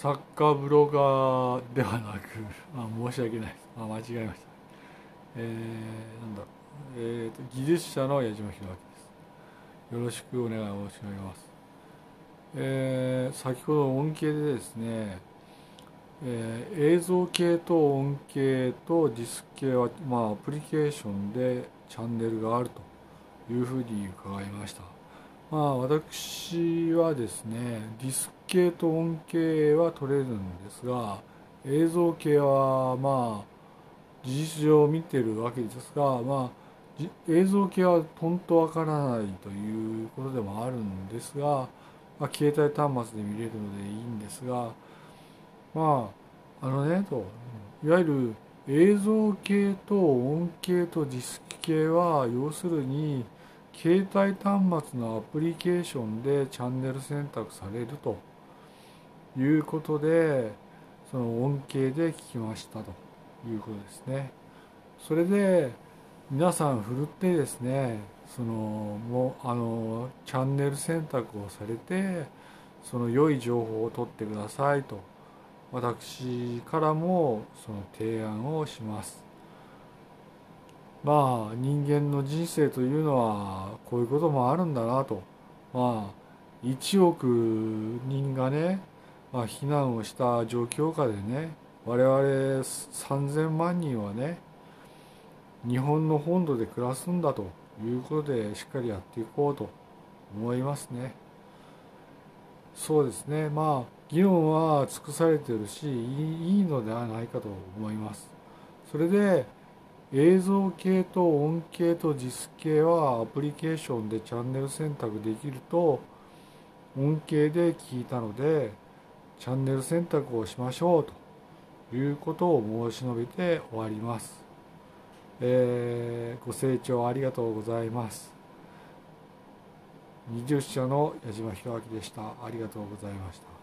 サッカーブロガーではなく、申し訳ないです。間違えました。技術者の矢島弘明です。よろしくお願い申し上げます。先ほど音系でですね、映像系と音系とディスク系は、アプリケーションでチャンネルがあるというふうに伺いました。私はですね、ディスク系と音系は取れるんですが、映像系は事実上見てるわけですが、映像系は本当わからないということでもあるんですが、携帯端末で見れるのでいいんですが、いわゆる映像系と音系とディスク系は、要するに携帯端末のアプリケーションでチャンネル選択されるということで、その音系で聞きましたということですね。それで皆さんふるってですね、チャンネル選択をされて、その良い情報を取ってくださいと、私からもその提案をします。人間の人生というのはこういうこともあるんだなと。1億人がね、避難をした状況下でね、我々3000万人はね、日本の本土で暮らすんだということで、しっかりやっていこうと思いますね。そうですね、議論は尽くされているし、いいのではないかと思います。それで映像系と音系とディスク系はアプリケーションでチャンネル選択できると、音系で聞いたのでチャンネル選択をしましょうということを申し述べて終わります。ご清聴ありがとうございます。技術者の矢島弘明でした。ありがとうございました。